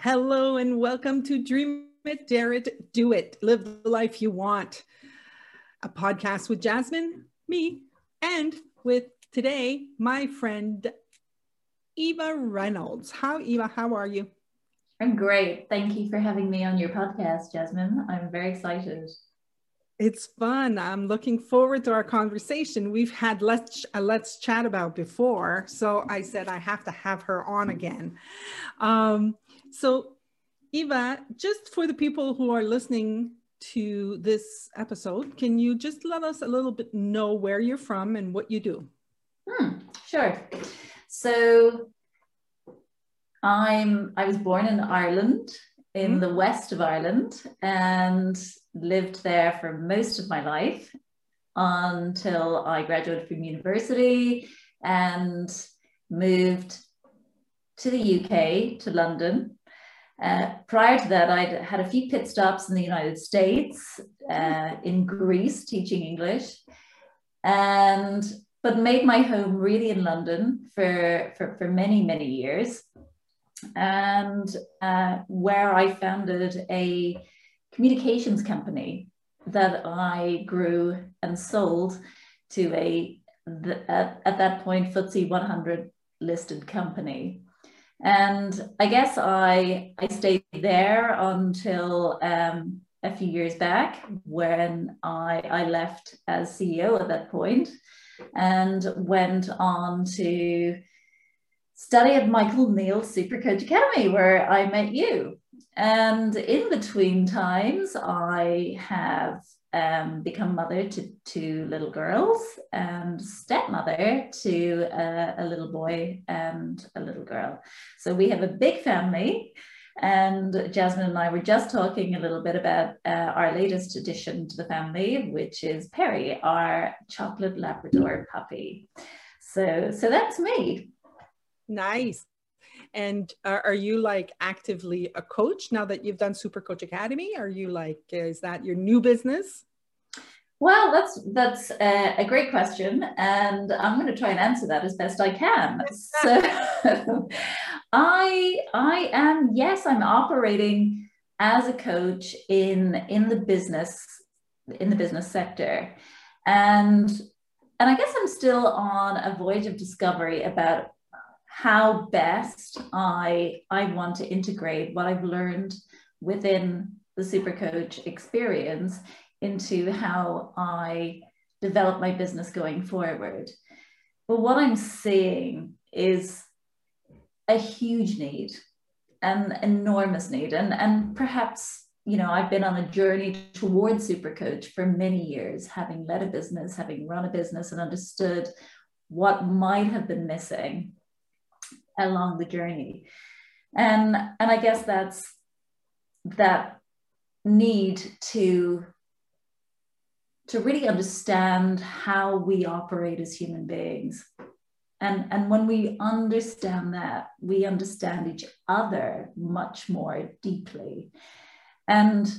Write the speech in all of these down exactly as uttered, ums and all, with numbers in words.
Hello and welcome to Dream It, Dare It, Do It, Live the Life You Want, a podcast with Jasmine, me, and with today, my friend, Eva Reynolds. Hi, Eva, how are you? I'm great. Thank you for having me on your podcast, Jasmine. I'm very excited. It's fun. I'm looking forward to our conversation. We've had let's, uh, let's chat about before. So I said, I have to have her on again. Um, so Eva, just for the people who are listening to this episode, can you just let us a little bit know where you're from and what you do? Hmm, sure. So I'm, I was born in Ireland, in the west of Ireland, and lived there for most of my life until I graduated from university and moved to the U K, to London. Uh, prior to that, I'd had a few pit stops in the United States, uh, in Greece, teaching English, and but made my home really in London for, for, for many, many years. And uh, where I founded a communications company that I grew and sold to a, th- at, at that point, F T S E one hundred listed company. And I guess I, I stayed there until um, a few years back when I, I left as C E O at that point and went on to study at Michael Neal Supercoach Academy, where I met you. And in between times, I have um, become mother to two little girls and stepmother to uh, a little boy and a little girl. So we have a big family. And Jasmine and I were just talking a little bit about uh, our latest addition to the family, which is Perry, our chocolate Labrador puppy. So, so that's me. Nice. And uh, are you like actively a coach now that you've done Supercoach Academy? Are you like, is that your new business? Well, that's that's uh, a great question. And I'm going to try and answer that as best I can. So I, I am, yes, I'm operating as a coach in, in the business, in the business sector. And, and I guess I'm still on a voyage of discovery about how best I, I want to integrate what I've learned within the Supercoach experience into how I develop my business going forward. But what I'm seeing is a huge need, an enormous need. And, and perhaps, you know, I've been on a journey towards Supercoach for many years, having led a business, having run a business, and understood what might have been missing along the journey. And, and I guess that's that need to, to really understand how we operate as human beings. And, and when we understand that, we understand each other much more deeply. And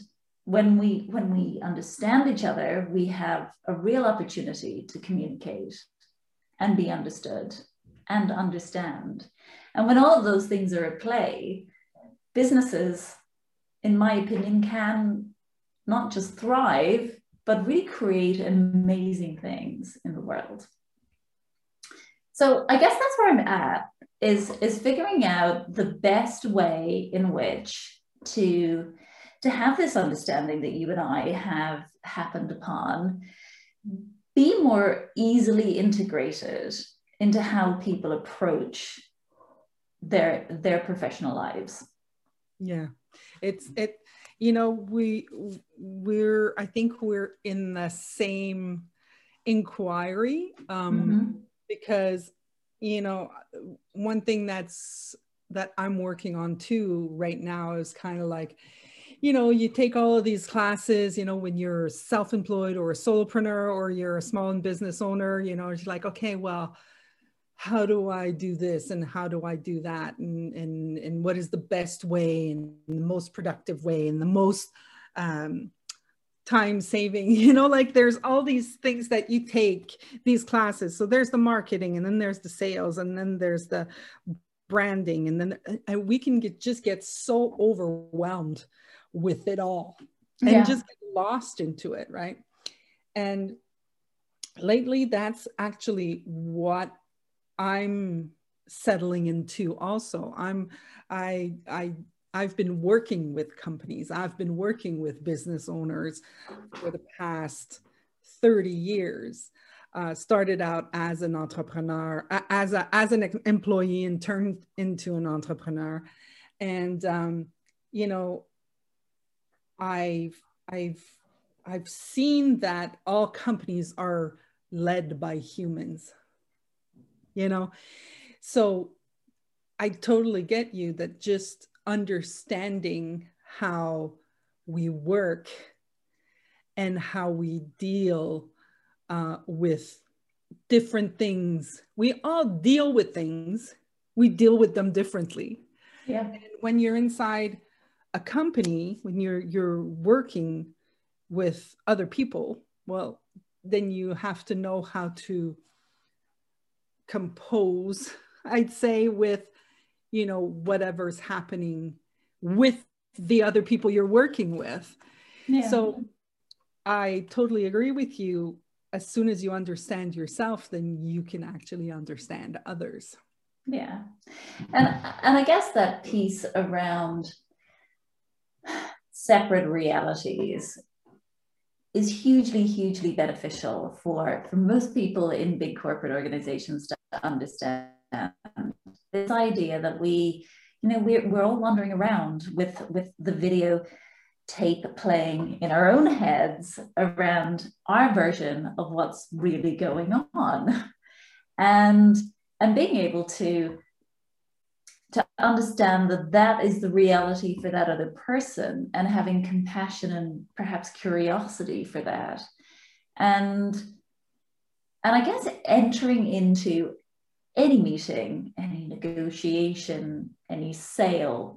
when we, when we understand each other, we have a real opportunity to communicate and be understood and understand. And when all of those things are at play, businesses, in my opinion, can not just thrive, but really create amazing things in the world. So I guess that's where I'm at, is, is figuring out the best way in which to, to have this understanding that you and I have happened upon be more easily integrated into how people approach their their professional lives. Yeah, it's it. You know, we we're I think we're in the same inquiry um, mm-hmm. because you know one thing that's that I'm working on too right now is kind of like, you know, you take all of these classes, you know, when you're self-employed or a solopreneur or you're a small business owner, you know, it's like, okay, well, how do I do this and how do I do that? And, and, and what is the best way and the most productive way and the most um, time saving, you know, like there's all these things that you take these classes. So there's the marketing and then there's the sales and then there's the branding. And then and we can get, just get so overwhelmed with it all and yeah. just get lost into it. Right. And lately that's actually what I'm settling into also. I'm, I, I, I've been working with companies. I've been working with business owners for the past thirty years. Uh, started out as an entrepreneur, as a, as an employee, and turned into an entrepreneur. And um, you know, I've I've I've seen that all companies are led by humans. You know, so I totally get you that just understanding how we work and how we deal Uh, with different things. We all deal with things. We deal with them differently. Yeah. And when you're inside a company, when you're you're working with other people, well, then you have to know how to compose, I'd say, with, you know, whatever's happening with the other people you're working with. Yeah. So I totally agree with you. As soon as you understand yourself, then you can actually understand others. Yeah. And, and I guess that piece around separate realities is hugely, hugely beneficial for, for most people in big corporate organizations to understand this idea that we, you know, we're, we're all wandering around with, with the video tape playing in our own heads around our version of what's really going on, and and being able to to understand that that is the reality for that other person, and having compassion and perhaps curiosity for that, and and I guess entering into any meeting, any negotiation, any sale,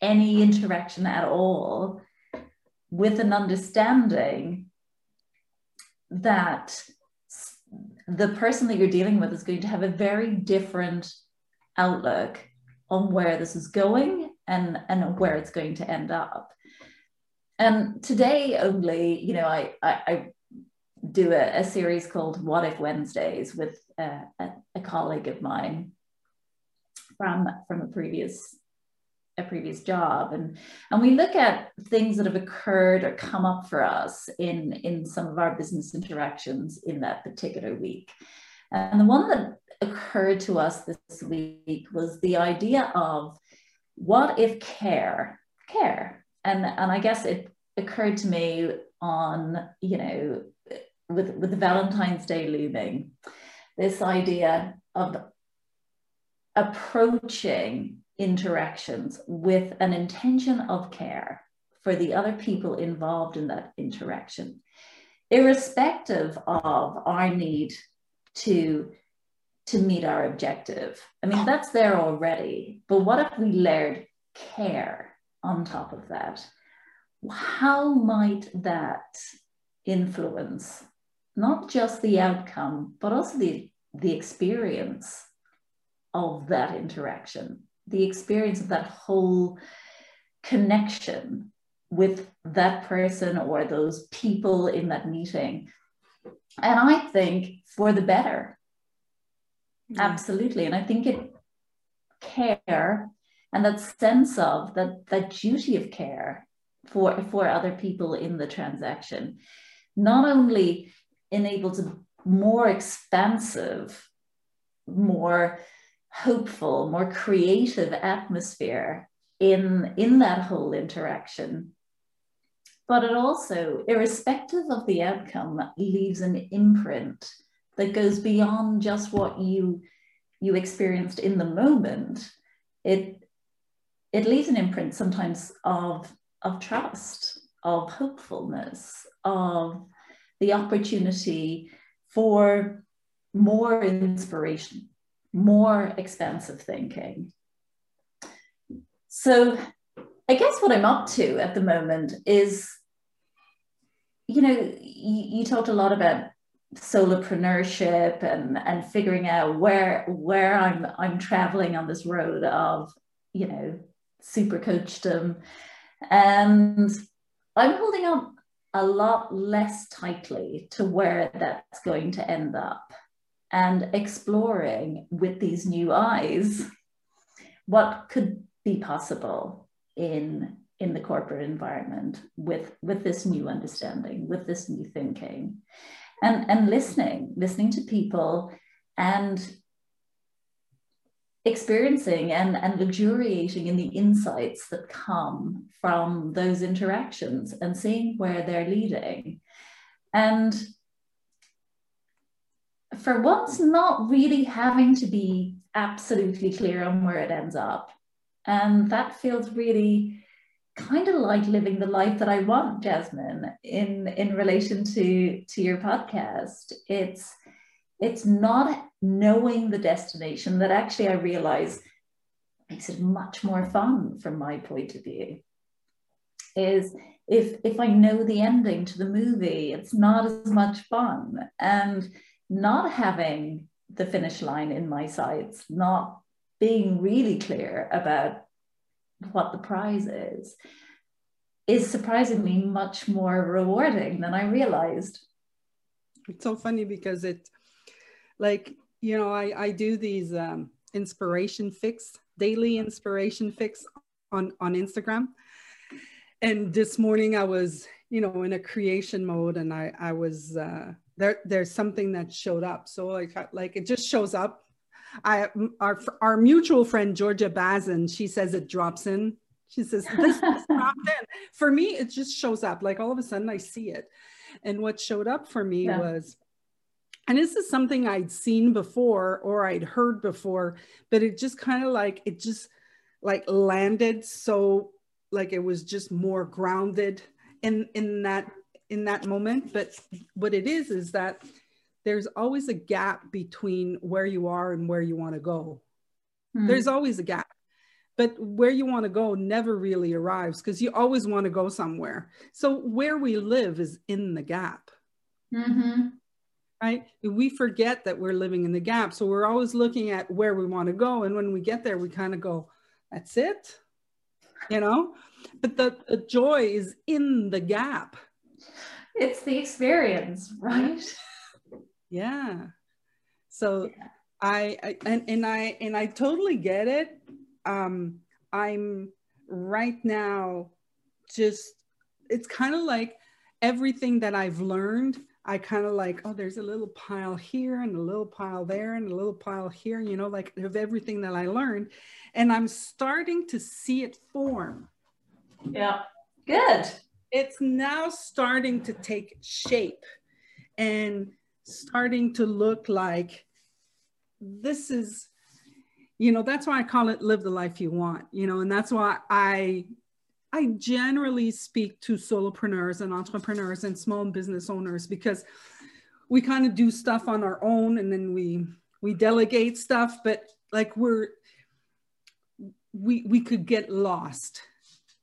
any interaction at all, with an understanding that the person that you're dealing with is going to have a very different outlook on where this is going and, and where it's going to end up. And today only, you know, I, I, I do a, a series called What If Wednesdays with uh, a, a colleague of mine from, from a previous a previous job, and and we look at things that have occurred or come up for us in in some of our business interactions in that particular week. And the one that occurred to us this week was the idea of what if care care and and I guess it occurred to me on, you know, with with the Valentine's Day looming, this idea of approaching interactions with an intention of care for the other people involved in that interaction, irrespective of our need to to meet our objective. I mean, that's there already, but what if we layered care on top of that? How might that influence not just the outcome, but also the the experience of that interaction, the experience of that whole connection with that person or those people in that meeting? And I think for the better, mm-hmm. absolutely. And I think it care and that sense of that, that duty of care for, for other people in the transaction, not only enables a more expansive, more hopeful, more creative atmosphere in, in that whole interaction, but it also, irrespective of the outcome, leaves an imprint that goes beyond just what you, you experienced in the moment. It, it leaves an imprint sometimes of, of trust, of hopefulness, of the opportunity for more inspiration, more expansive thinking. So I guess what I'm up to at the moment is, you know, you, you talked a lot about solopreneurship and, and figuring out where where I'm I'm traveling on this road of, you know, super coachdom. And I'm holding on a lot less tightly to where that's going to end up, and exploring with these new eyes what could be possible in in the corporate environment with with this new understanding, with this new thinking, and and listening listening to people and experiencing and, and luxuriating in the insights that come from those interactions and seeing where they're leading. And for once, not really having to be absolutely clear on where it ends up. And that feels really kind of like living the life that I want, Jasmine, in, in relation to, to your podcast. It's It's not knowing the destination that actually I realize makes it much more fun from my point of view. Is if, if I know the ending to the movie, it's not as much fun. And not having the finish line in my sights, not being really clear about what the prize is, is surprisingly much more rewarding than I realized. It's so funny because it, like, you know, I, I do these um, inspiration fix, daily inspiration fix on, on Instagram. And this morning I was, you know, in a creation mode, and I, I was, uh, there, there's something that showed up. So like, like it just shows up. I, our, our mutual friend, Georgia Bazin, she says it drops in. She says, this dropped in. For me, it just shows up. Like all of a sudden I see it. And what showed up for me yeah. was, and this is something I'd seen before or I'd heard before, but it just kind of like, it just like landed. So like, it was just more grounded in, in that, in that moment. But what it is, is that there's always a gap between where you are and where you want to go. Hmm. There's always a gap, but where you want to go never really arrives, because you always want to go somewhere. So where we live is in the gap. Mm-hmm. Right? We forget that we're living in the gap. So we're always looking at where we want to go. And when we get there, we kind of go, that's it, you know, but the, the joy is in the gap. It's the experience, right? Yeah. So yeah. I, I, and, and I, and I totally get it. Um, I'm right now just, it's kind of like everything that I've learned, I kind of like, oh, there's a little pile here and a little pile there and a little pile here, you know, like of everything that I learned, and I'm starting to see it form. Yeah, good. It's now starting to take shape and starting to look like this is, you know, that's why I call it live the life you want, you know, and that's why I I generally speak to solopreneurs and entrepreneurs and small business owners, because we kind of do stuff on our own and then we, we delegate stuff, but like we're, we, we could get lost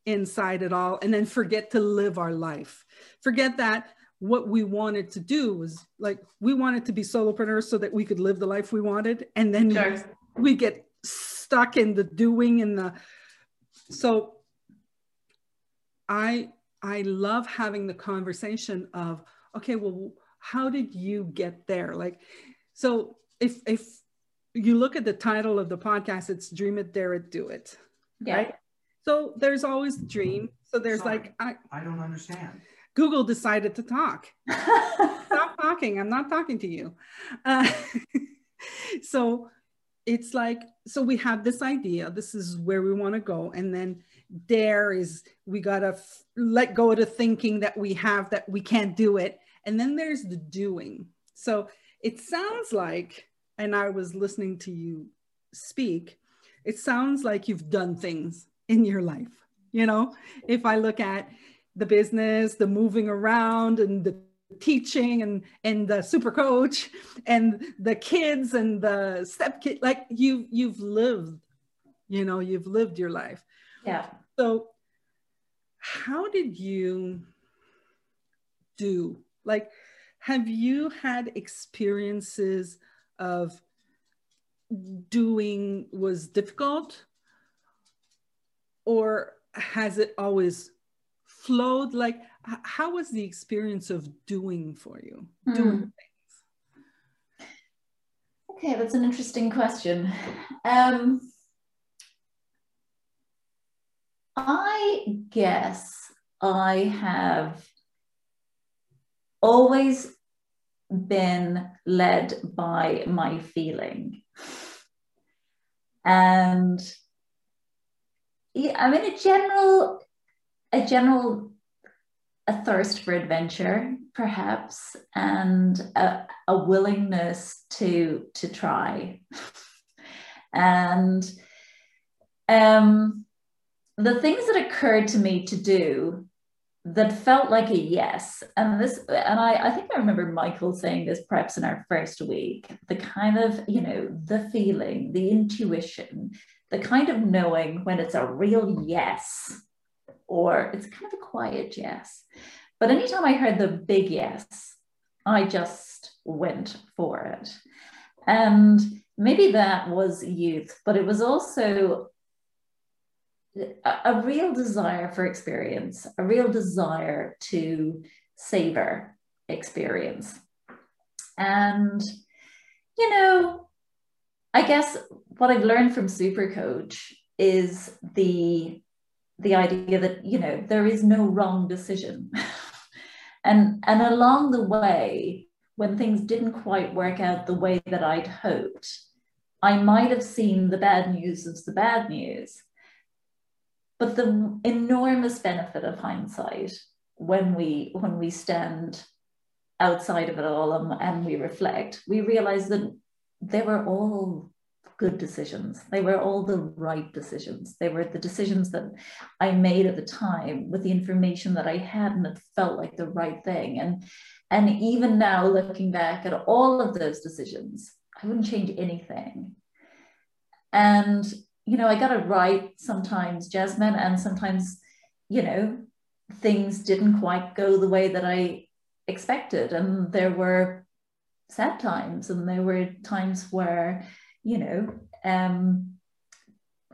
inside it all and then forget to live our life. Forget that what we wanted to do was like, we wanted to be solopreneurs so that we could live the life we wanted. And then sure. we, we get stuck in the doing and the, so I, I love having the conversation of, okay, well, how did you get there? Like, so if, if you look at the title of the podcast, it's Dream It, Dare It, Do It. Yeah. Right? So there's always the dream. So there's Sorry, like, I, I don't understand. Google decided to talk. Stop talking. I'm not talking to you. Uh, so it's like, so we have this idea, this is where we want to go. And then there is, we got to f- let go of the thinking that we have that we can't do it. And then there's the doing. So it sounds like, and I was listening to you speak, it sounds like you've done things in your life. You know, if I look at the business, the moving around and the teaching and, and the super coach and the kids and the step kid, like you, you've lived, you know, you've lived your life. Yeah. So how did you do, like, have you had experiences of doing was difficult, or has it always flowed? Like, how was the experience of doing for you, mm. doing things? Okay, that's an interesting question. Um, I guess I have always been led by my feeling. And yeah, I mean, a general, a general, a thirst for adventure, perhaps, and a, a willingness to, to try. And um, the things that occurred to me to do that felt like a yes. And this, and I, I think I remember Michael saying this perhaps in our first week, the kind of, you know, the feeling, the intuition, the kind of knowing when it's a real yes, or it's kind of a quiet yes. But anytime I heard the big yes, I just went for it. And maybe that was youth, but it was also a real desire for experience, a real desire to savor experience. And, you know, I guess what I've learned from Supercoach is the, the idea that, you know, there is no wrong decision. and, and along the way, when things didn't quite work out the way that I'd hoped, I might have seen the bad news as the bad news. But the enormous benefit of hindsight, when we when we stand outside of it all and, and we reflect, we realize that they were all good decisions. They were all the right decisions. They were the decisions that I made at the time with the information that I had, and it felt like the right thing. And, and even now, looking back at all of those decisions, I wouldn't change anything. And you know, I got it right sometimes, Jasmine, and sometimes, you know, things didn't quite go the way that I expected. And there were sad times, and there were times where, you know, um,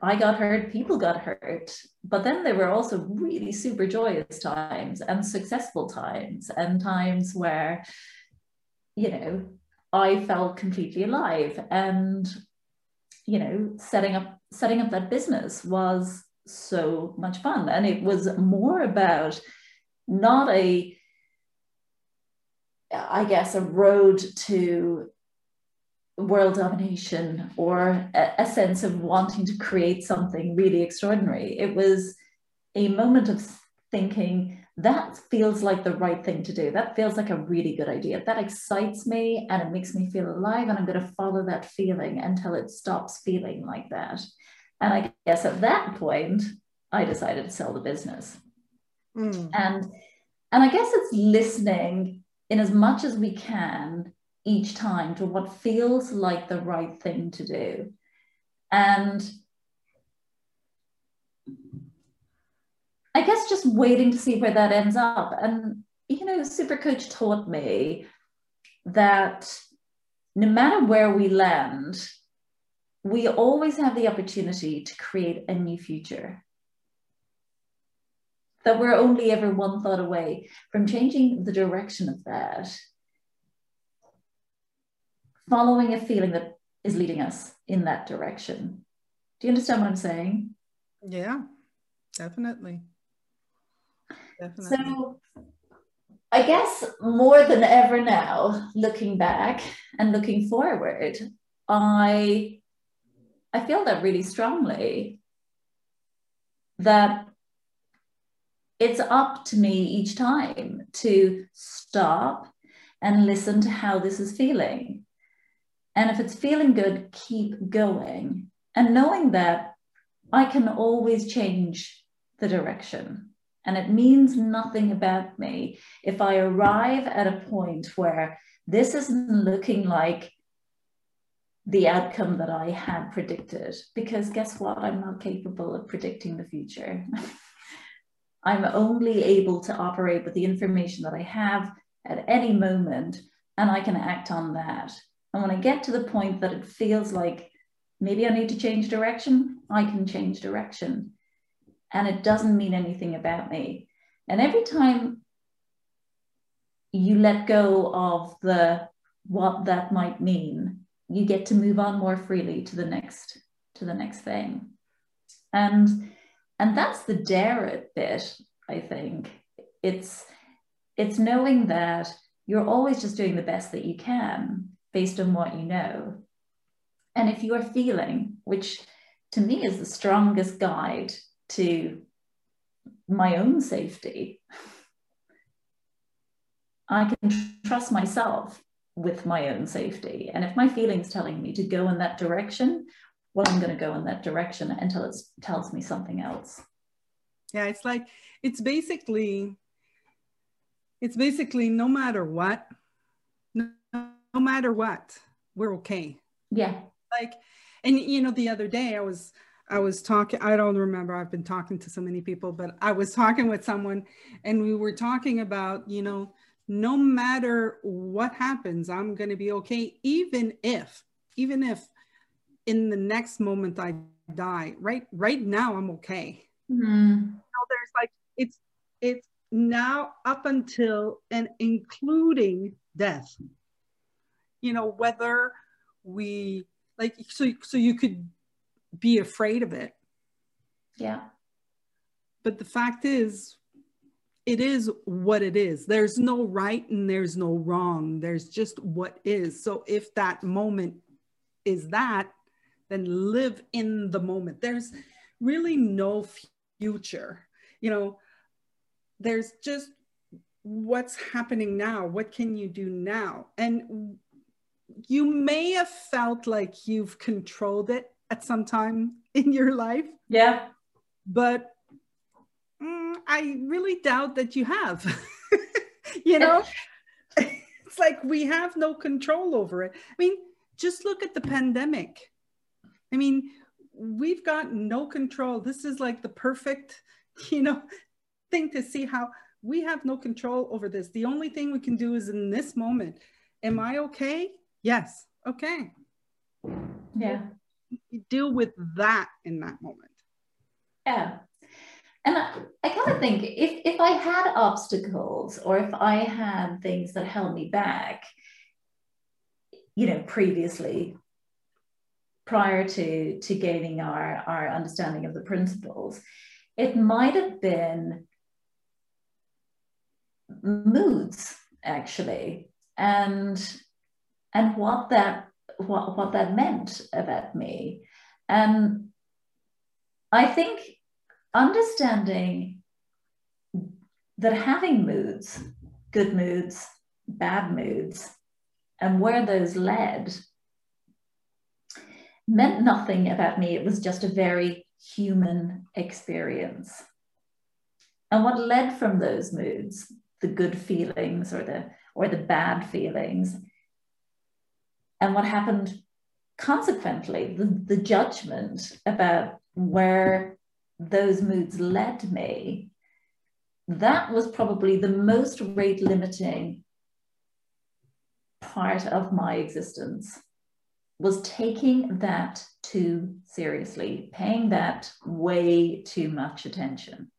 I got hurt, people got hurt, but then there were also really super joyous times and successful times and times where, you know, I felt completely alive. And, you know, setting up setting up that business was so much fun. And it was more about not a, I guess, a road to world domination or a, a sense of wanting to create something really extraordinary. It was a moment of thinking, that feels like the right thing to do. That feels like a really good idea. That excites me and it makes me feel alive, and I'm going to follow that feeling until it stops feeling like that. And I guess at that point, I decided to sell the business. Mm. And, and I guess it's listening in as much as we can each time to what feels like the right thing to do. And I guess just waiting to see where that ends up. And, you know, Supercoach taught me that no matter where we land, we always have the opportunity to create a new future. That we're only ever one thought away from changing the direction of that, following a feeling that is leading us in that direction. Do you understand what I'm saying? Yeah, definitely. Definitely. So I guess more than ever now, looking back and looking forward, I, I feel that really strongly, that it's up to me each time to stop and listen to how this is feeling. And if it's feeling good, keep going. And knowing that I can always change the direction. And it means nothing about me if I arrive at a point where this isn't looking like the outcome that I had predicted. Because guess what? I'm not capable of predicting the future. I'm only able to operate with the information that I have at any moment, and I can act on that. And when I get to the point that it feels like maybe I need to change direction, I can change direction. And it doesn't mean anything about me. And every time you let go of the what that might mean, you get to move on more freely to the next to the next thing. And and that's the dare it bit, I think. It's it's knowing that you're always just doing the best that you can based on what you know. And if you're feeling, which to me is the strongest guide to my own safety, I can trust myself with my own safety. And if my feeling's telling me to go in that direction, well, I'm going to go in that direction until it tells me something else. Yeah, it's like, it's basically, it's basically no matter what, no, no matter what, we're okay. Yeah. Like, and you know, the other day I was, I was talking, I don't remember, I've been talking to so many people, but I was talking with someone and we were talking about, you know, no matter what happens, I'm going to be okay. Even if, even if in the next moment I die, right, right now I'm okay. Mm-hmm. So there's like, it's, it's now up until and including death, you know, whether we like, so, so you could be afraid of it. Yeah. But the fact is, it is what it is. There's no right and there's no wrong. There's just what is. So if that moment is that, then live in the moment. There's really no future. You know, there's just what's happening now. What can you do now? And you may have felt like you've controlled it at some time in your life. Yeah. But mm, I really doubt that you have, you know, it's like we have no control over it. I mean, just look at the pandemic. I mean, we've got no control. This is like the perfect, you know, thing to see how we have no control over this. The only thing we can do is in this moment. Am I okay? Yes. Okay. Yeah. You deal with that in that moment. Yeah. And I, I kind of think if, if I had obstacles or if I had things that held me back, you know, previously, prior to, to gaining our, our understanding of the principles, it might have been moods, actually, and, and what that What, what that meant about me. And I think understanding that having moods, good moods, bad moods, and where those led meant nothing about me. It was just a very human experience. And what led from those moods, the good feelings or the, or the bad feelings, and what happened consequently, the, the judgment about where those moods led me, that was probably the most rate limiting part of my existence, was taking that too seriously, paying that way too much attention.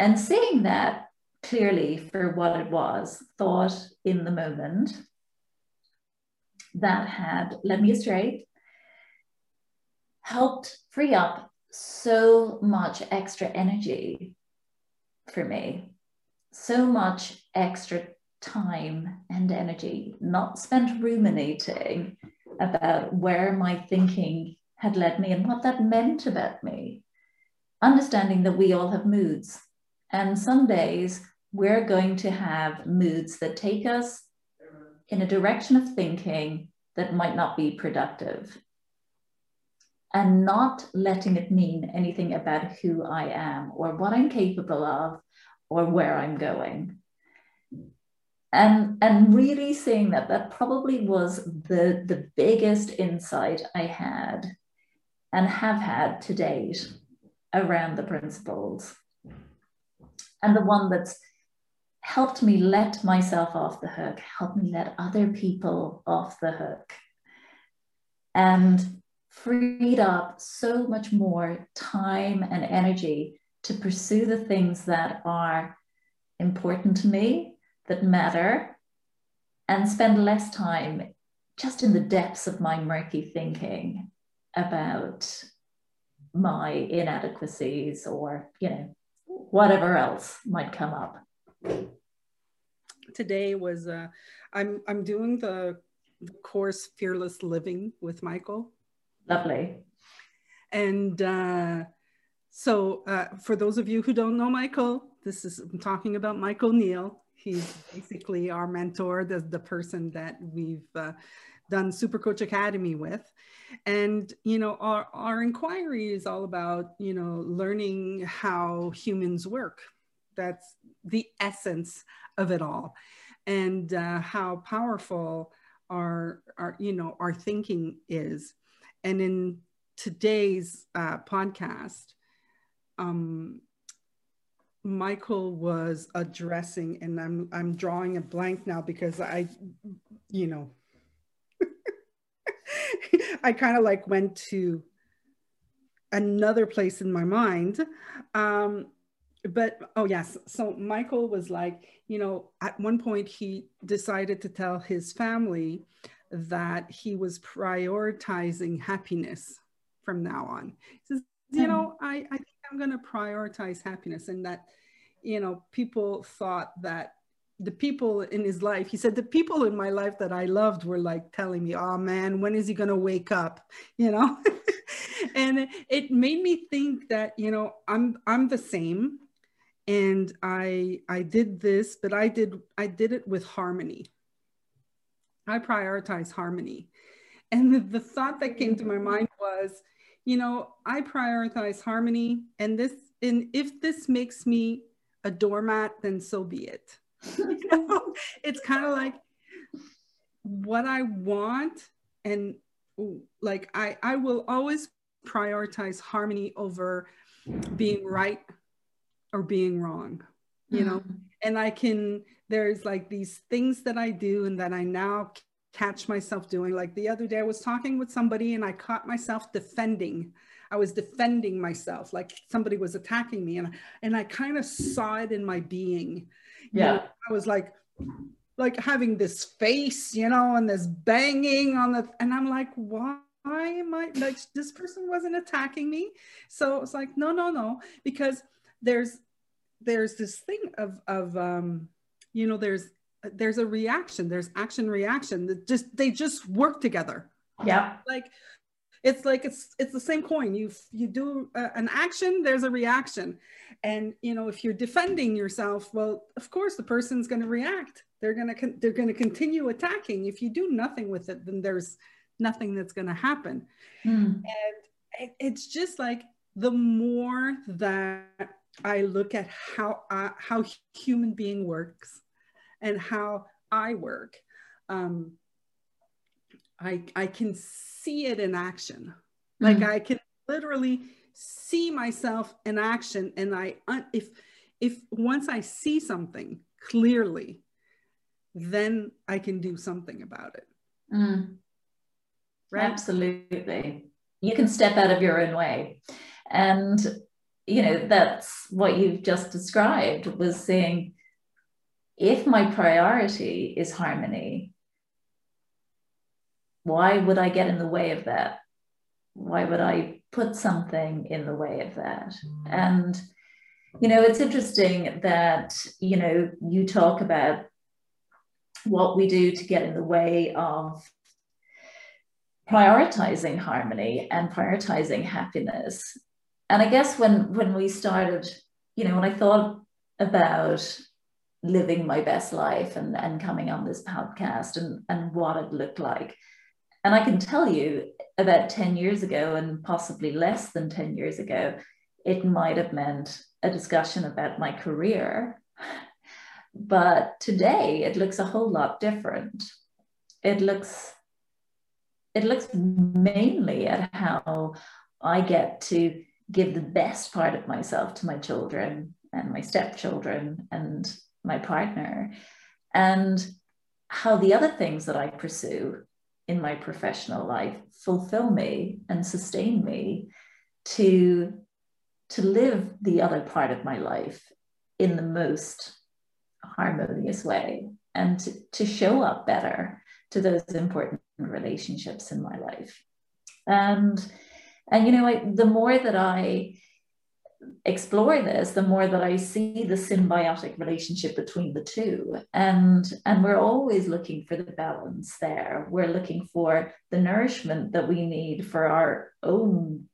And seeing that clearly for what it was, thought in the moment, that had led me astray, helped free up so much extra energy for me, so much extra time and energy, not spent ruminating about where my thinking had led me and what that meant about me. Understanding that we all have moods, and some days we're going to have moods that take us in a direction of thinking that might not be productive, and not letting it mean anything about who I am or what I'm capable of or where I'm going. And, and really seeing that, that probably was the, the biggest insight I had and have had to date around the principles. And the one that's helped me let myself off the hook, helped me let other people off the hook, and freed up so much more time and energy to pursue the things that are important to me, that matter, and spend less time just in the depths of my murky thinking about my inadequacies or, you know, whatever else might come up. Today was, uh, I'm, I'm doing the, the course Fearless Living with Michael. Lovely. And uh, so uh, for those of you who don't know Michael, this is, I'm talking about Michael Neal. He's basically our mentor, the, the person that we've uh, done Supercoach Academy with. And, you know, our, our inquiry is all about, you know, learning how humans work. That's the essence of it all. And uh, how powerful our, our, you know, our thinking is. And in today's uh, podcast, um, Michael was addressing, and I'm, I'm drawing a blank now because I, you know, I kind of like went to another place in my mind. Um, but, oh yes. So Michael was like, you know, at one point he decided to tell his family that he was prioritizing happiness from now on. He says, you know, I, I think I'm going to prioritize happiness. And that, you know, people thought that the people in his life, he said, the people in my life that I loved were like telling me, oh man, when is he going to wake up? You know, and it made me think that, you know, I'm, I'm the same. And I, I did this, but I did, I did it with harmony. I prioritize harmony. And the, the thought that came to my mind was, you know, I prioritize harmony, and this, and if this makes me a doormat, then so be it. You know? It's kind of like what I want, and like I, I will always prioritize harmony over being right or being wrong, you know. Mm-hmm. And I can, there's like these things that I do and that I now catch myself doing. Like the other day I was talking with somebody and I caught myself defending. I was defending myself, like somebody was attacking me, and, and I kind of saw it in my being. Yeah. You know, I was like, like having this face, you know, and this banging on the, and I'm like, why am I, like this person wasn't attacking me. So it's like, no, no, no, because there's, there's this thing of, of, um, you know, there's, there's a reaction, there's action reaction that just, they just work together. Yeah. Like, it's like, it's, it's the same coin. You, you do uh, an action, there's a reaction. And, you know, if you're defending yourself, well, of course the person's going to react. They're going to, they're going to continue attacking. If you do nothing with it, then there's nothing that's going to happen. Mm. And it, it's just like, the more that I look at how, uh, how human being works and how I work, um, I, I can see it in action. Like mm-hmm. I can literally see myself in action. And I, if, if once I see something clearly, then I can do something about it. Mm. Right? Absolutely. You can step out of your own way. And, you know, that's what you've just described, was saying, if my priority is harmony, why would I get in the way of that? Why would I put something in the way of that? And, you know, it's interesting that, you know, you talk about what we do to get in the way of prioritizing harmony and prioritizing happiness. And I guess when, when we started, you know, when I thought about living my best life and, and coming on this podcast and, and what it looked like. And I can tell you about ten years ago, and possibly less than ten years ago, it might have meant a discussion about my career. But today it looks a whole lot different. It looks, it looks mainly at how I get to give the best part of myself to my children and my stepchildren and my partner, and how the other things that I pursue in my professional life fulfill me and sustain me to, to live the other part of my life in the most harmonious way, and to, to show up better to those important relationships in my life. And, and you know, I, the more that I explore this, the more that I see the symbiotic relationship between the two. And, and we're always looking for the balance there. We're looking for the nourishment that we need for our own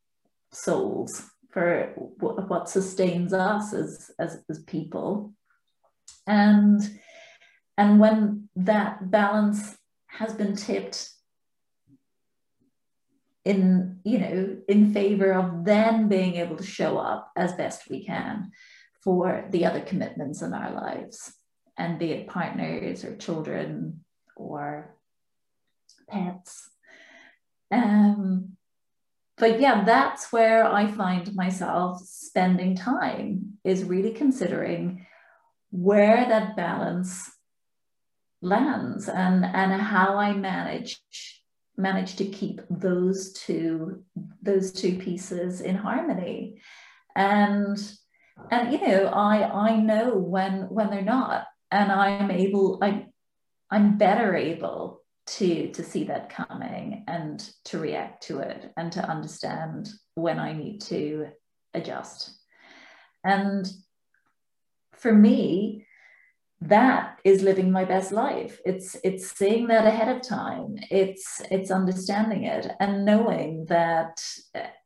souls, for w- what sustains us as, as, as people. And, and when that balance has been tipped in, you know, in favor of then being able to show up as best we can for the other commitments in our lives, and be it partners or children or pets. Um, but yeah, that's where I find myself spending time, is really considering where that balance lands, and, and how I manage manage to keep those two those two pieces in harmony. And and you know, I I know when when they're not, and I'm able I I'm better able to to see that coming and to react to it and to understand when I need to adjust. And for me, that is living my best life. It's it's seeing that ahead of time. It's it's understanding it and knowing that,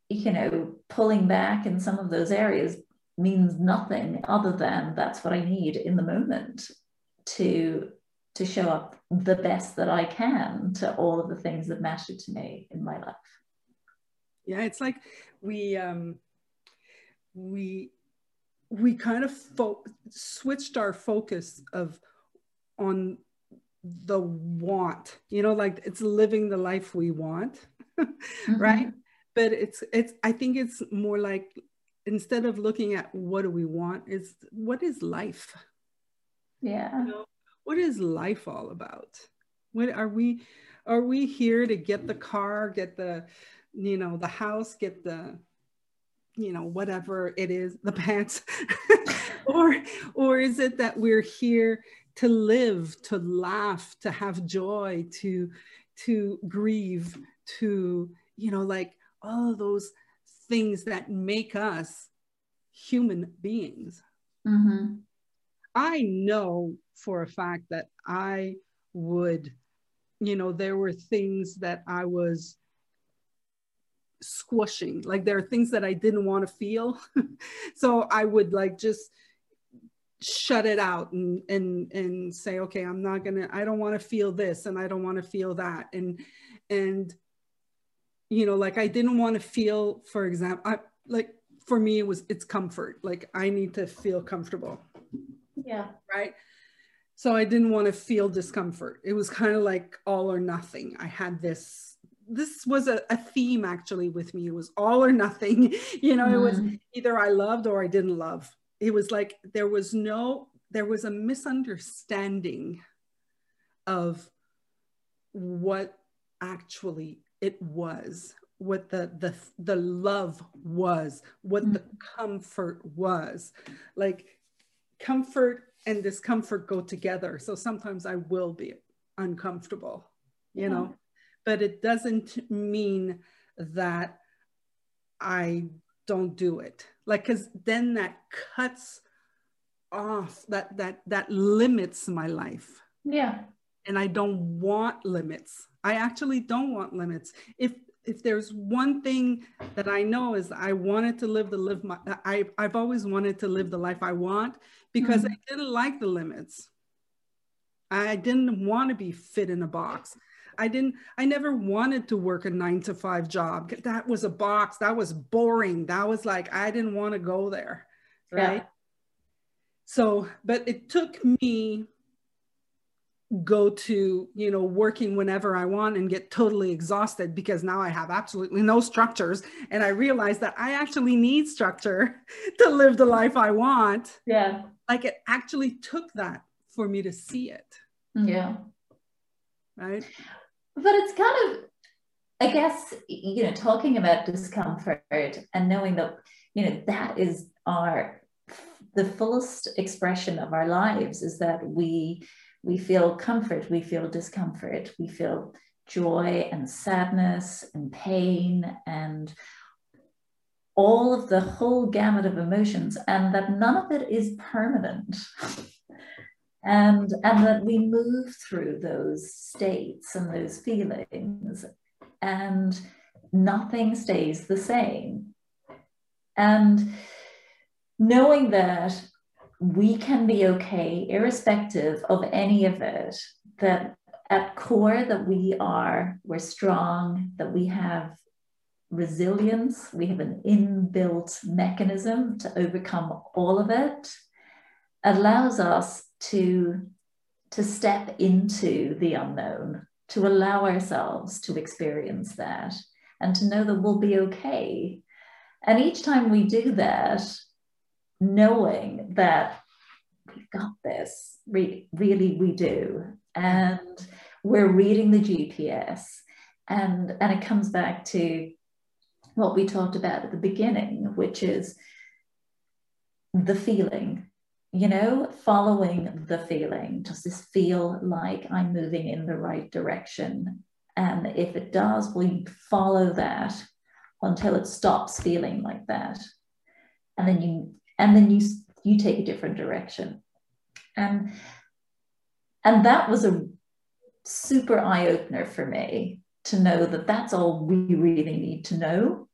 you know, pulling back in some of those areas means nothing other than that's what I need in the moment to to show up the best that I can to all of the things that matter to me in my life. Yeah, it's like we um, we. we kind of fo- switched our focus of on the want, you know, like it's living the life we want, mm-hmm. right? But it's, it's, I think it's more like, instead of looking at what do we want, it's what is life? Yeah. You know, what is life all about? What are we, are we here to get the car, get the, you know, the house, get the, you know, whatever it is, the pants, or, or is it that we're here to live, to laugh, to have joy, to, to grieve, to, you know, like all of those things that make us human beings. Mm-hmm. I know for a fact that I would, you know, there were things that I was squashing, like there are things that I didn't want to feel, so I would like just shut it out and and and say, okay, I'm not gonna, I don't want to feel this and I don't want to feel that, and and you know, like I didn't want to feel, for example, I, like for me it was it's comfort, like I need to feel comfortable, yeah, right? So I didn't want to feel discomfort. It was kind of like all or nothing. I had this. This was a, a theme actually with me. It was all or nothing. You know, mm. it was either I loved or I didn't love. It was like there was no, there was a misunderstanding of what actually it was, what the the, the love was, what mm. the comfort was. Like comfort and discomfort go together. So sometimes I will be uncomfortable, you yeah. know. But it doesn't mean that I don't do it. Like, cause then that cuts off, that, that, that limits my life. Yeah. And I don't want limits. I actually don't want limits. If, if there's one thing that I know is I wanted to live the live my, I, I've always wanted to live the life I want, because mm-hmm. I didn't like the limits. I didn't want to be fit in a box. I didn't, I never wanted to work a nine to five job. That was a box. That was boring. That was like, I didn't want to go there. Right. Yeah. So, but it took me go to, you know, working whenever I want and get totally exhausted because now I have absolutely no structures. And I realize that I actually need structure to live the life I want. Yeah. Like it actually took that for me to see it. Yeah. Right. But it's kind of, I guess, you know, talking about discomfort and knowing that, you know, that is our, the fullest expression of our lives is that we, we feel comfort, we feel discomfort, we feel joy and sadness and pain and all of the whole gamut of emotions, and that none of it is permanent. and, and that we move through those states and those feelings and nothing stays the same. And knowing that we can be okay, irrespective of any of it, that at core that we are, we're strong, that we have resilience, we have an inbuilt mechanism to overcome all of it, allows us to, to step into the unknown, to allow ourselves to experience that, and to know that we'll be okay. And each time we do that, knowing that we've got this, really, really we do, and we're reading the G P S, and and it comes back to what we talked about at the beginning, which is the feeling, you know, following the feeling. Does this feel like I'm moving in the right direction? And if it does, we follow that until it stops feeling like that, and then you And then you, you take a different direction. And, and that was a super eye-opener for me to know that that's all we really need to know.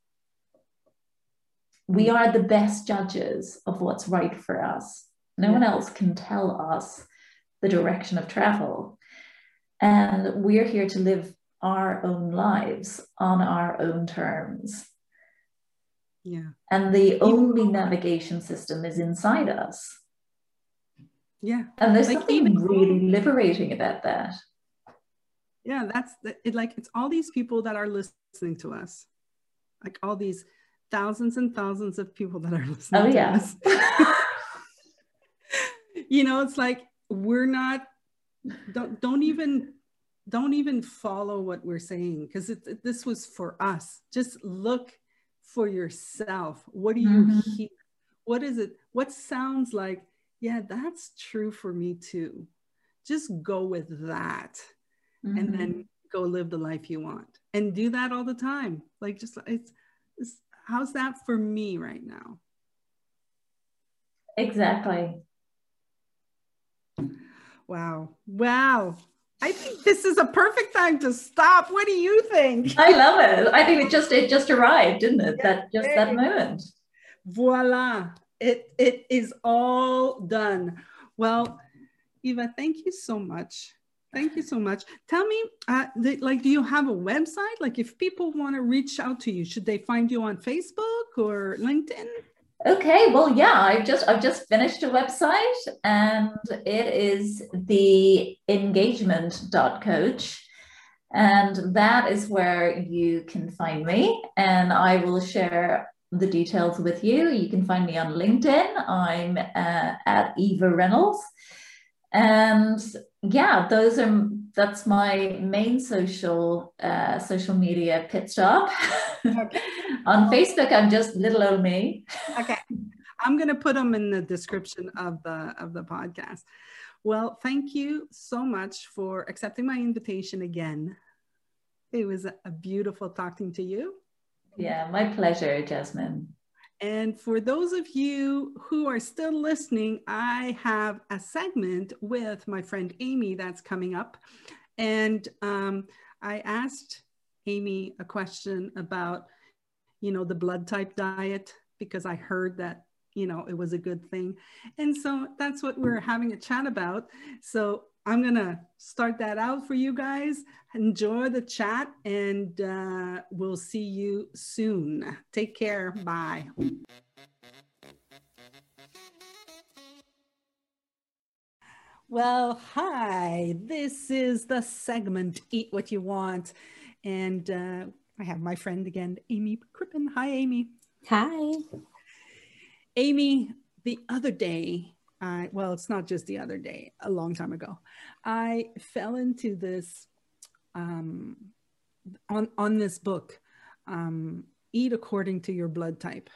We are the best judges of what's right for us. No one else can tell us the direction of travel. And we're here to live our own lives on our own terms. Yeah. And the only navigation system is inside us. Yeah. And there's like something even, really liberating about that. Yeah, that's the, it. Like, it's all these people that are listening to us, like all these thousands and thousands of people that are listening oh, to yeah. us. You know, it's like, we're not, don't, don't even, don't even follow what we're saying. Cause it, it, this was for us. Just look for yourself. What do you mm-hmm. hear? What is it? What sounds like, yeah, that's true for me too. Just go with that mm-hmm. and then go live the life you want, and do that all the time. Like, just it's, it's how's that for me right now? Exactly. Wow. Wow. I think this is a perfect time to stop. What do you think? I love it. I think it just it just arrived, didn't it? Yes, that just that moment. Voila. It it is all done. Well, Eva, thank you so much. Thank you so much. Tell me, uh, the, like, do you have a website? Like, if people want to reach out to you, should they find you on Facebook or LinkedIn? Okay, well, yeah, I've just I've just finished a website, and it is the engagement dot coach, and that is where you can find me, and I will share the details with you. You can find me on LinkedIn. I'm uh, at Eva Reynolds, and yeah, those are that's my main social uh, social media pit stop. Okay. On Facebook, I'm just little old me. Okay. I'm going to put them in the description of the, of the podcast. Well, thank you so much for accepting my invitation again. It was a beautiful talking to you. Yeah, my pleasure, Jasmine. And for those of you who are still listening, I have a segment with my friend Amy that's coming up. And um, I asked Amy a question about, you know, the blood type diet, because I heard that, you know, it was a good thing. And so that's what we're having a chat about. So I'm going to start that out for you guys. Enjoy the chat, and uh, we'll see you soon. Take care. Bye. Well, hi, this is the segment, Eat What You Want. And uh, I have my friend again, Amy Crippen. Hi, Amy. Hi. Amy, the other day, I, well, it's not just the other day, a long time ago, I fell into this, um, on, on this book, um, Eat According to Your Blood Type.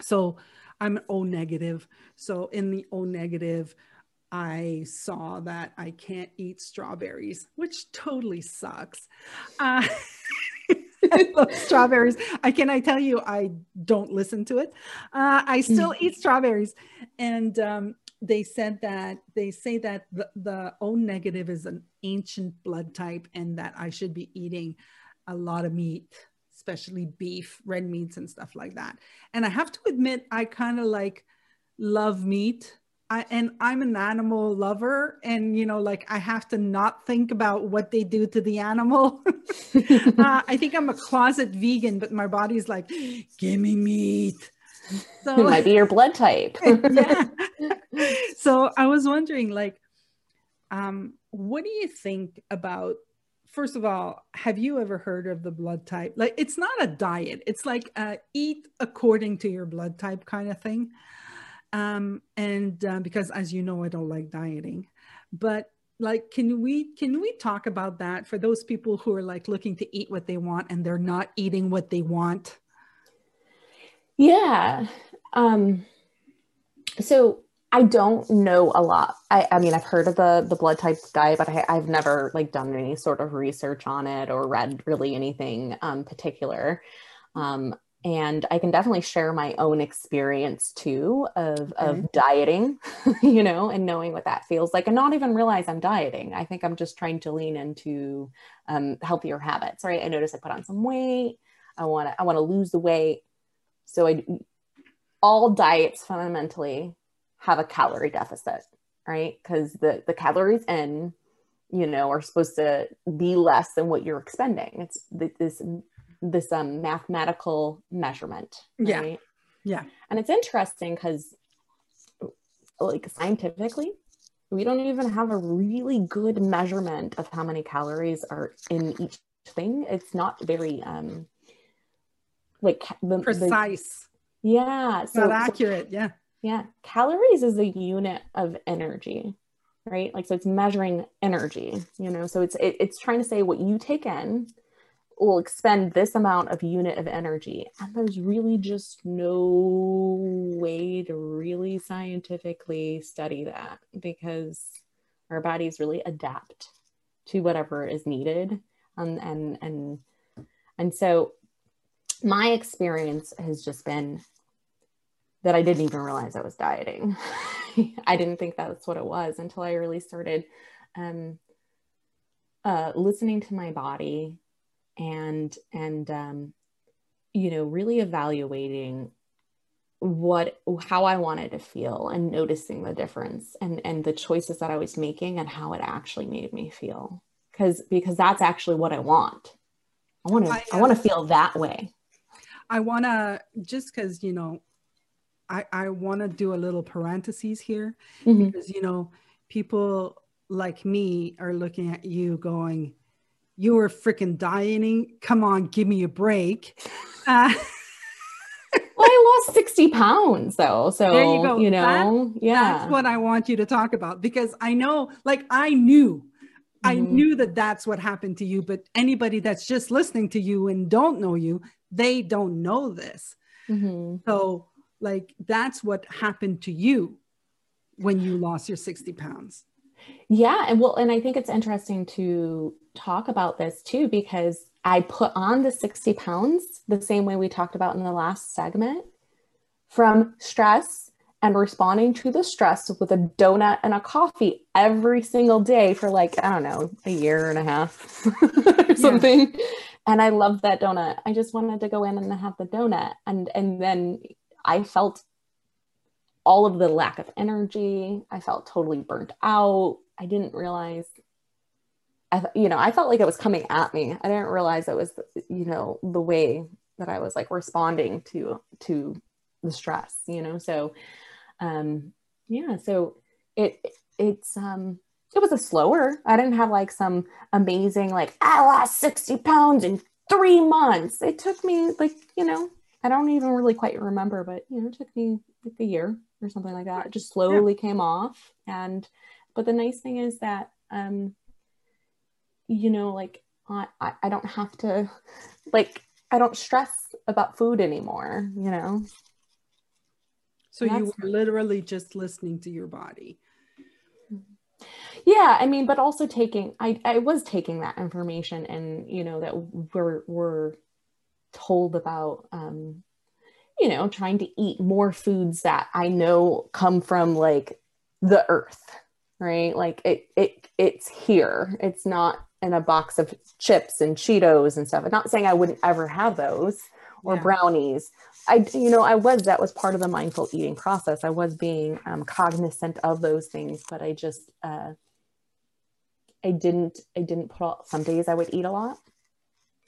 So I'm an O negative. So in the O negative, I saw that I can't eat strawberries, which totally sucks. Uh, I love strawberries. I can I tell you, I don't listen to it. Uh, I still eat strawberries. And um, they said that they say that the, the O negative is an ancient blood type and that I should be eating a lot of meat, especially beef, red meats and stuff like that. And I have to admit, I kind of like love meat. I, and I'm an animal lover, and, you know, like I have to not think about what they do to the animal. uh, I think I'm a closet vegan, but my body's like, give me meat. So, it might be your blood type. Yeah. So I was wondering, like, um, what do you think about, first of all, have you ever heard of the blood type? Like, it's not a diet. It's like uh, eat according to your blood type kind of thing. Um, and, uh, because as you know, I don't like dieting, but like, can we, can we talk about that for those people who are like looking to eat what they want and they're not eating what they want? Yeah. Um, so I don't know a lot. I, I mean, I've heard of the, the blood type diet, but I, I've never like done any sort of research on it or read really anything, um, particular, um, and I can definitely share my own experience too of, okay. of dieting, you know, and knowing what that feels like and not even realize I'm dieting. I think I'm just trying to lean into um, healthier habits, right? I notice I put on some weight. I want to, I want to lose the weight. So I, all diets fundamentally have a calorie deficit, right? Because the, the calories in, you know, are supposed to be less than what you're expending. It's this this um, mathematical measurement. Right? Yeah. Yeah. And it's interesting because like scientifically, we don't even have a really good measurement of how many calories are in each thing. It's not very um, like the, precise. The, yeah. It's so, not accurate. So, yeah. Yeah. Calories is a unit of energy, right? Like, so it's measuring energy, you know, so it's, it, it's trying to say what you take in will expend this amount of unit of energy. And there's really just no way to really scientifically study that because our bodies really adapt to whatever is needed. Um, and, and, and so my experience has just been that I didn't even realize I was dieting. I didn't think that's what it was until I really started um, uh, listening to my body and, and, um, you know, really evaluating what, how I wanted to feel and noticing the difference and, and the choices that I was making and how it actually made me feel. Cause, because that's actually what I want. I want to, I, I want to feel that way. I want to just cause, you know, I, I want to do a little parentheses here mm-hmm. because, you know, people like me are looking at you going, you were freaking dieting. Come on, give me a break. Uh, well, I lost sixty pounds though. So, there you go. You know, that, yeah. That's what I want you to talk about because I know, like I knew, mm-hmm. I knew that that's what happened to you, but anybody that's just listening to you and don't know you, they don't know this. Mm-hmm. So like, that's what happened to you when you lost your sixty pounds. Yeah. And well, and I think it's interesting to talk about this too, because I put on the sixty pounds the same way we talked about in the last segment from stress and responding to the stress with a donut and a coffee every single day for like, I don't know, a year and a half or something. Yeah. And I loved that donut. I just wanted to go in and have the donut. And, and then I felt all of the lack of energy. I felt totally burnt out. I didn't realize, I th- you know, I felt like it was coming at me. I didn't realize it was, you know, the way that I was like responding to, to the stress, you know? So, um, yeah, so it, it's, um, it was a slower, I didn't have like some amazing, like I lost sixty pounds in three months. It took me like, you know, I don't even really quite remember, but you know, it took me like a year or something like that. It just slowly yeah. came off. And, but the nice thing is that, um, you know, like I, I don't have to, like, I don't stress about food anymore, you know? So you were literally just listening to your body. Yeah. I mean, but also taking, I, I was taking that information and, you know, that we're, we're told about, um, you know, trying to eat more foods that I know come from like the earth, right? Like it, it, it's here. It's not in a box of chips and Cheetos and stuff. I'm not saying I wouldn't ever have those or yeah. brownies. I, you know, I was, that was part of the mindful eating process. I was being um, cognizant of those things, but I just, uh, I didn't, I didn't put all, some days I would eat a lot.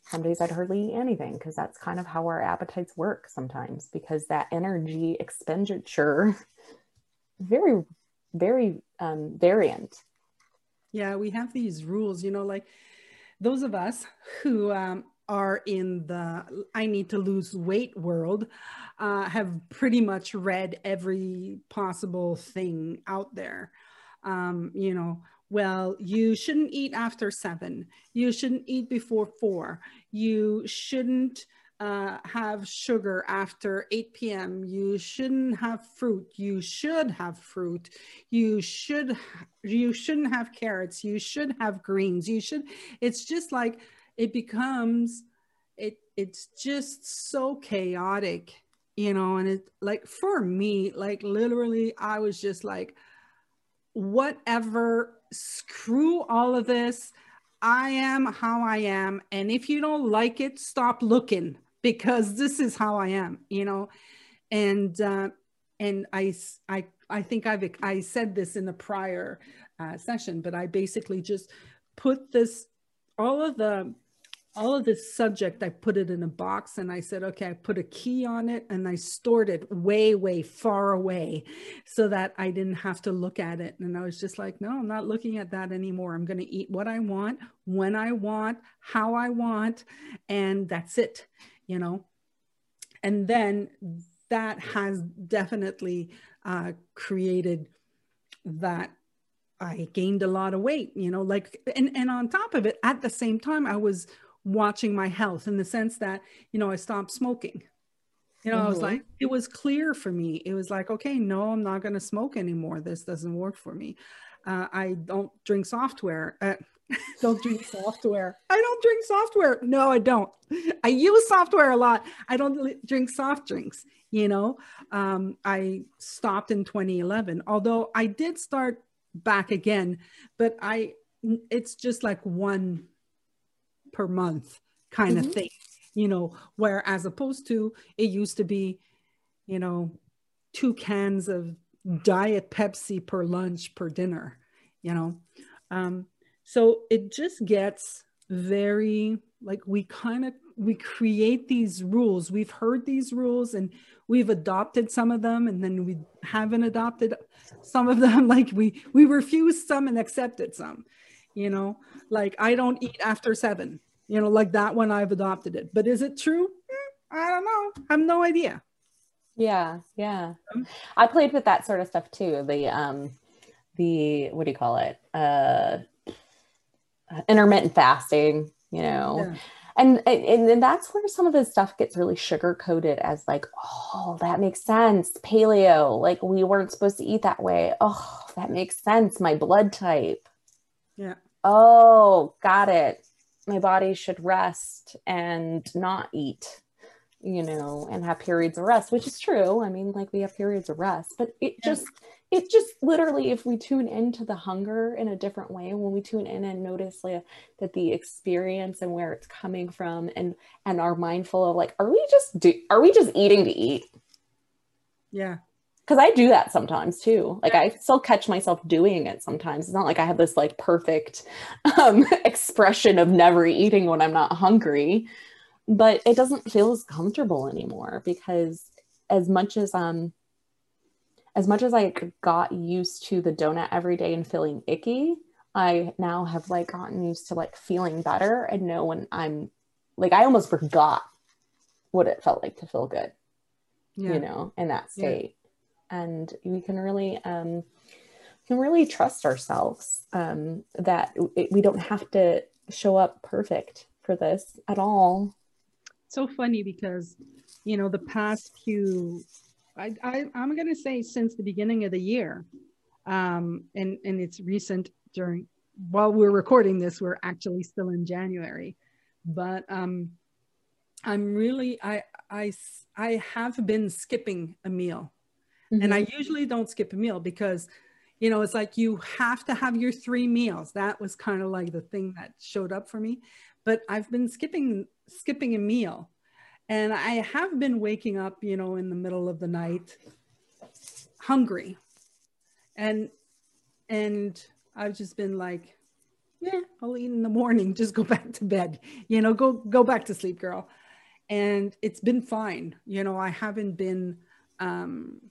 Some days I'd hardly eat anything because that's kind of how our appetites work sometimes, because that energy expenditure, very, very um, variant. Yeah, we have these rules, you know, like those of us who um, are in the I need to lose weight world uh, have pretty much read every possible thing out there. Um, you know, well, you shouldn't eat after seven. You shouldn't eat before four. You shouldn't uh, have sugar after eight p m You shouldn't have fruit. You should have fruit. You should, you shouldn't have carrots. You should have greens. You should, it's just like, it becomes, it, it's just so chaotic, you know, and it like, for me, like literally, I was just like, whatever, screw all of this. I am how I am. And if you don't like it, stop looking, because this is how I am, you know? And, uh, and I, I, I think I've, I said this in the prior uh, session, but I basically just put this, all of the, all of this subject, I put it in a box and I said, okay, I put a key on it and I stored it way, way far away so that I didn't have to look at it. And I was just like, no, I'm not looking at that anymore. I'm going to eat what I want, when I want, how I want, and that's it, you know? And then that has definitely uh, created that I gained a lot of weight, you know, like, and, and on top of it, at the same time, I was watching my health in the sense that, you know, I stopped smoking, you know, mm-hmm. I was like, it was clear for me. It was like, okay, no, I'm not going to smoke anymore. This doesn't work for me. Uh, I don't drink software. Uh, don't drink software. I don't drink software. No, I don't. I use software a lot. I don't drink soft drinks. You know, um, I stopped in twenty eleven, although I did start back again, but I, it's just like one per month kind mm-hmm. of thing, you know, where as opposed to it used to be, you know, two cans of Diet Pepsi per lunch, per dinner, you know? Um, so it just gets very like, we kind of, we create these rules. We've heard these rules and we've adopted some of them. And then we haven't adopted some of them. Like we, we refused some and accepted some, you know, like I don't eat after seven, you know, like that one I've adopted it, but is it true? I don't know. I have no idea. Yeah. Yeah. I played with that sort of stuff too. The, um, the, what do you call it? Uh, intermittent fasting, you know, yeah. And, and and that's where some of this stuff gets really sugar coated as like, oh, that makes sense. Paleo, like we weren't supposed to eat that way. Oh, that makes sense. My blood type. Yeah. Oh, got it. My body should rest and not eat, you know, and have periods of rest, which is true. I mean, like we have periods of rest, but it yeah. just, it just literally, if we tune into the hunger in a different way, when we tune in and notice like, that the experience and where it's coming from and, and are mindful of like, are we just, do, are we just eating to eat? Yeah. Cause I do that sometimes too. Like I still catch myself doing it sometimes. It's not like I have this like perfect um, expression of never eating when I'm not hungry, but it doesn't feel as comfortable anymore because as much as, um, as much as I got used to the donut every day and feeling icky, I now have like gotten used to like feeling better and know when I'm like, I almost forgot what it felt like to feel good, yeah. you know, in that state. Yeah. And we can really, um, we can really trust ourselves, um, that it, we don't have to show up perfect for this at all. So funny because, you know, the past few, I, I, I'm going to say since the beginning of the year, um, and, and it's recent during, while we're recording this, we're actually still in January, but um, I'm really, I, I, I have been skipping a meal. Mm-hmm. And I usually don't skip a meal because, you know, it's like you have to have your three meals. That was kind of like the thing that showed up for me, but I've been skipping, skipping a meal. And I have been waking up, you know, in the middle of the night, hungry. And, and I've just been like, yeah, I'll eat in the morning, just go back to bed, you know, go, go back to sleep, girl. And it's been fine. You know, I haven't been, um,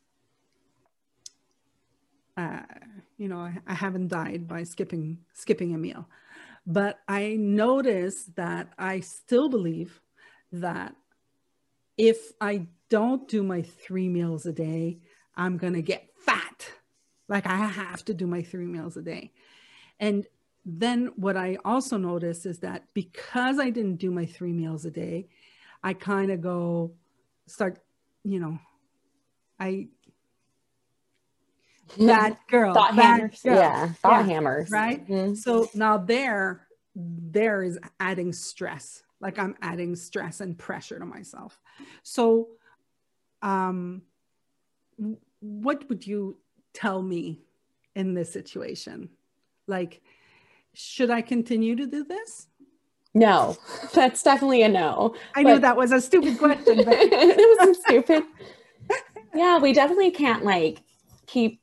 uh, you know, I, I haven't died by skipping, skipping a meal, but I notice that I still believe that if I don't do my three meals a day, I'm going to get fat. Like I have to do my three meals a day. And then what I also notice is that because I didn't do my three meals a day, I kind of go start, you know, I, bad girl, thought bad hammers. Girl. Yeah, thought yeah, hammers. Right? Mm-hmm. So now there, there is adding stress. Like I'm adding stress and pressure to myself. So um, what would you tell me in this situation? Like, should I continue to do this? No, that's definitely a no. I but... know that was a stupid question. But... it wasn't stupid. Yeah, we definitely can't like keep,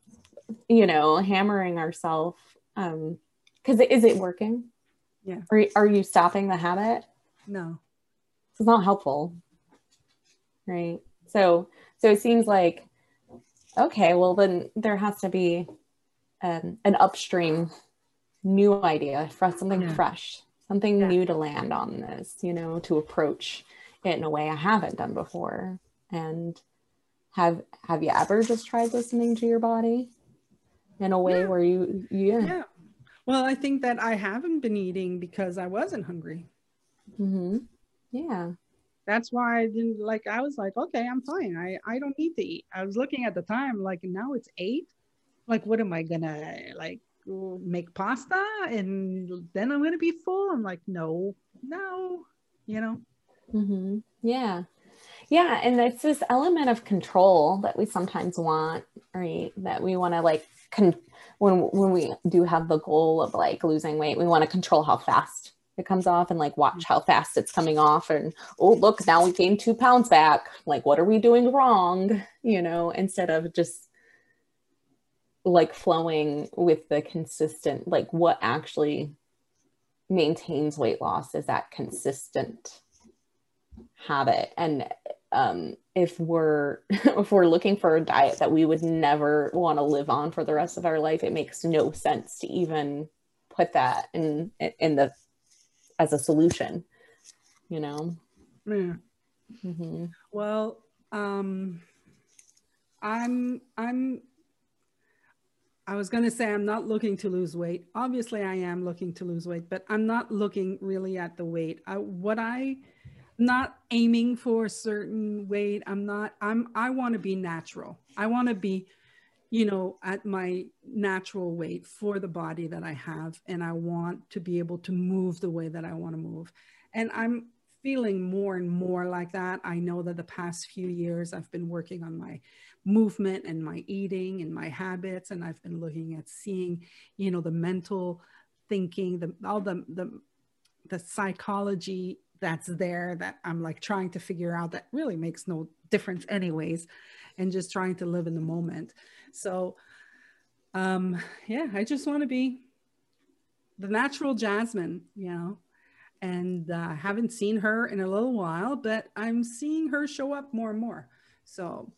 you know, hammering ourselves. Um, 'cause is it working? Yeah. Are, are you stopping the habit? No, it's not helpful, right? So, so it seems like, okay, well then there has to be um, an upstream new idea for something yeah. fresh, something yeah. new to land on this, you know, to approach it in a way I haven't done before. And have, have you ever just tried listening to your body in a way yeah. where you, yeah. yeah. Well, I think that I haven't been eating because I wasn't hungry. Mm-hmm. Yeah. That's why I didn't like, I was like, okay, I'm fine. I, I don't need to eat. I was looking at the time, like now it's eight. Like, what am I gonna like make pasta? And then I'm gonna be full. I'm like, no, no, you know? Mm-hmm. Yeah. Yeah. And it's this element of control that we sometimes want, right? That we want to like, con- when, when we do have the goal of like losing weight, we want to control how fast it comes off and like, watch how fast it's coming off. And, oh, look, now we gained two pounds back. Like, what are we doing wrong? You know, instead of just like flowing with the consistent, like what actually maintains weight loss is that consistent habit. And um, if we're, if we're looking for a diet that we would never want to live on for the rest of our life, it makes no sense to even put that in, in the, as a solution, you know? Yeah. Mm-hmm. Well, um, I'm, I'm, I was going to say, I'm not looking to lose weight. Obviously I am looking to lose weight, but I'm not looking really at the weight. I, what I, not aiming for a certain weight. I'm not, I'm, I want to be natural. I want to be, you know, at my natural weight for the body that I have. And I want to be able to move the way that I want to move. And I'm feeling more and more like that. I know that the past few years I've been working on my movement and my eating and my habits. And I've been looking at seeing, you know, the mental thinking, the, all the, the, the psychology that's there that I'm like trying to figure out that really makes no difference anyways, and just trying to live in the moment. So, um, yeah, I just want to be the natural Jasmine, you know, and I uh, haven't seen her in a little while, but I'm seeing her show up more and more. So,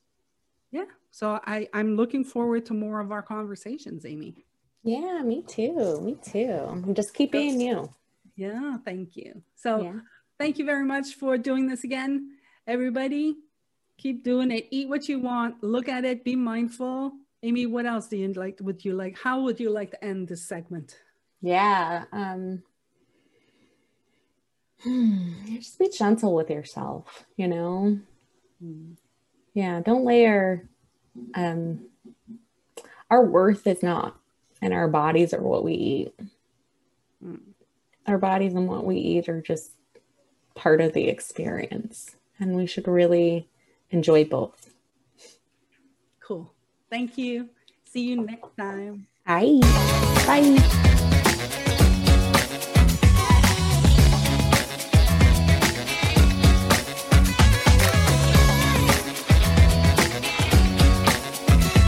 Yeah. So I, I'm looking forward to more of our conversations, Amy. Yeah, me too. Me too. I'm just keep being you. Yeah. Thank you. So yeah. Thank you very much for doing this again, everybody. Keep doing it. Eat what you want. Look at it. Be mindful. Amy, what else do you like? Would you like? How would you like to end this segment? Yeah. Um, just be gentle with yourself, you know? Mm. Yeah. Don't layer. Um, our worth is not in our bodies or what we eat. Mm. Our bodies and what we eat are just part of the experience. And we should really enjoy both. Cool. Thank you. See you next time. Bye. Bye.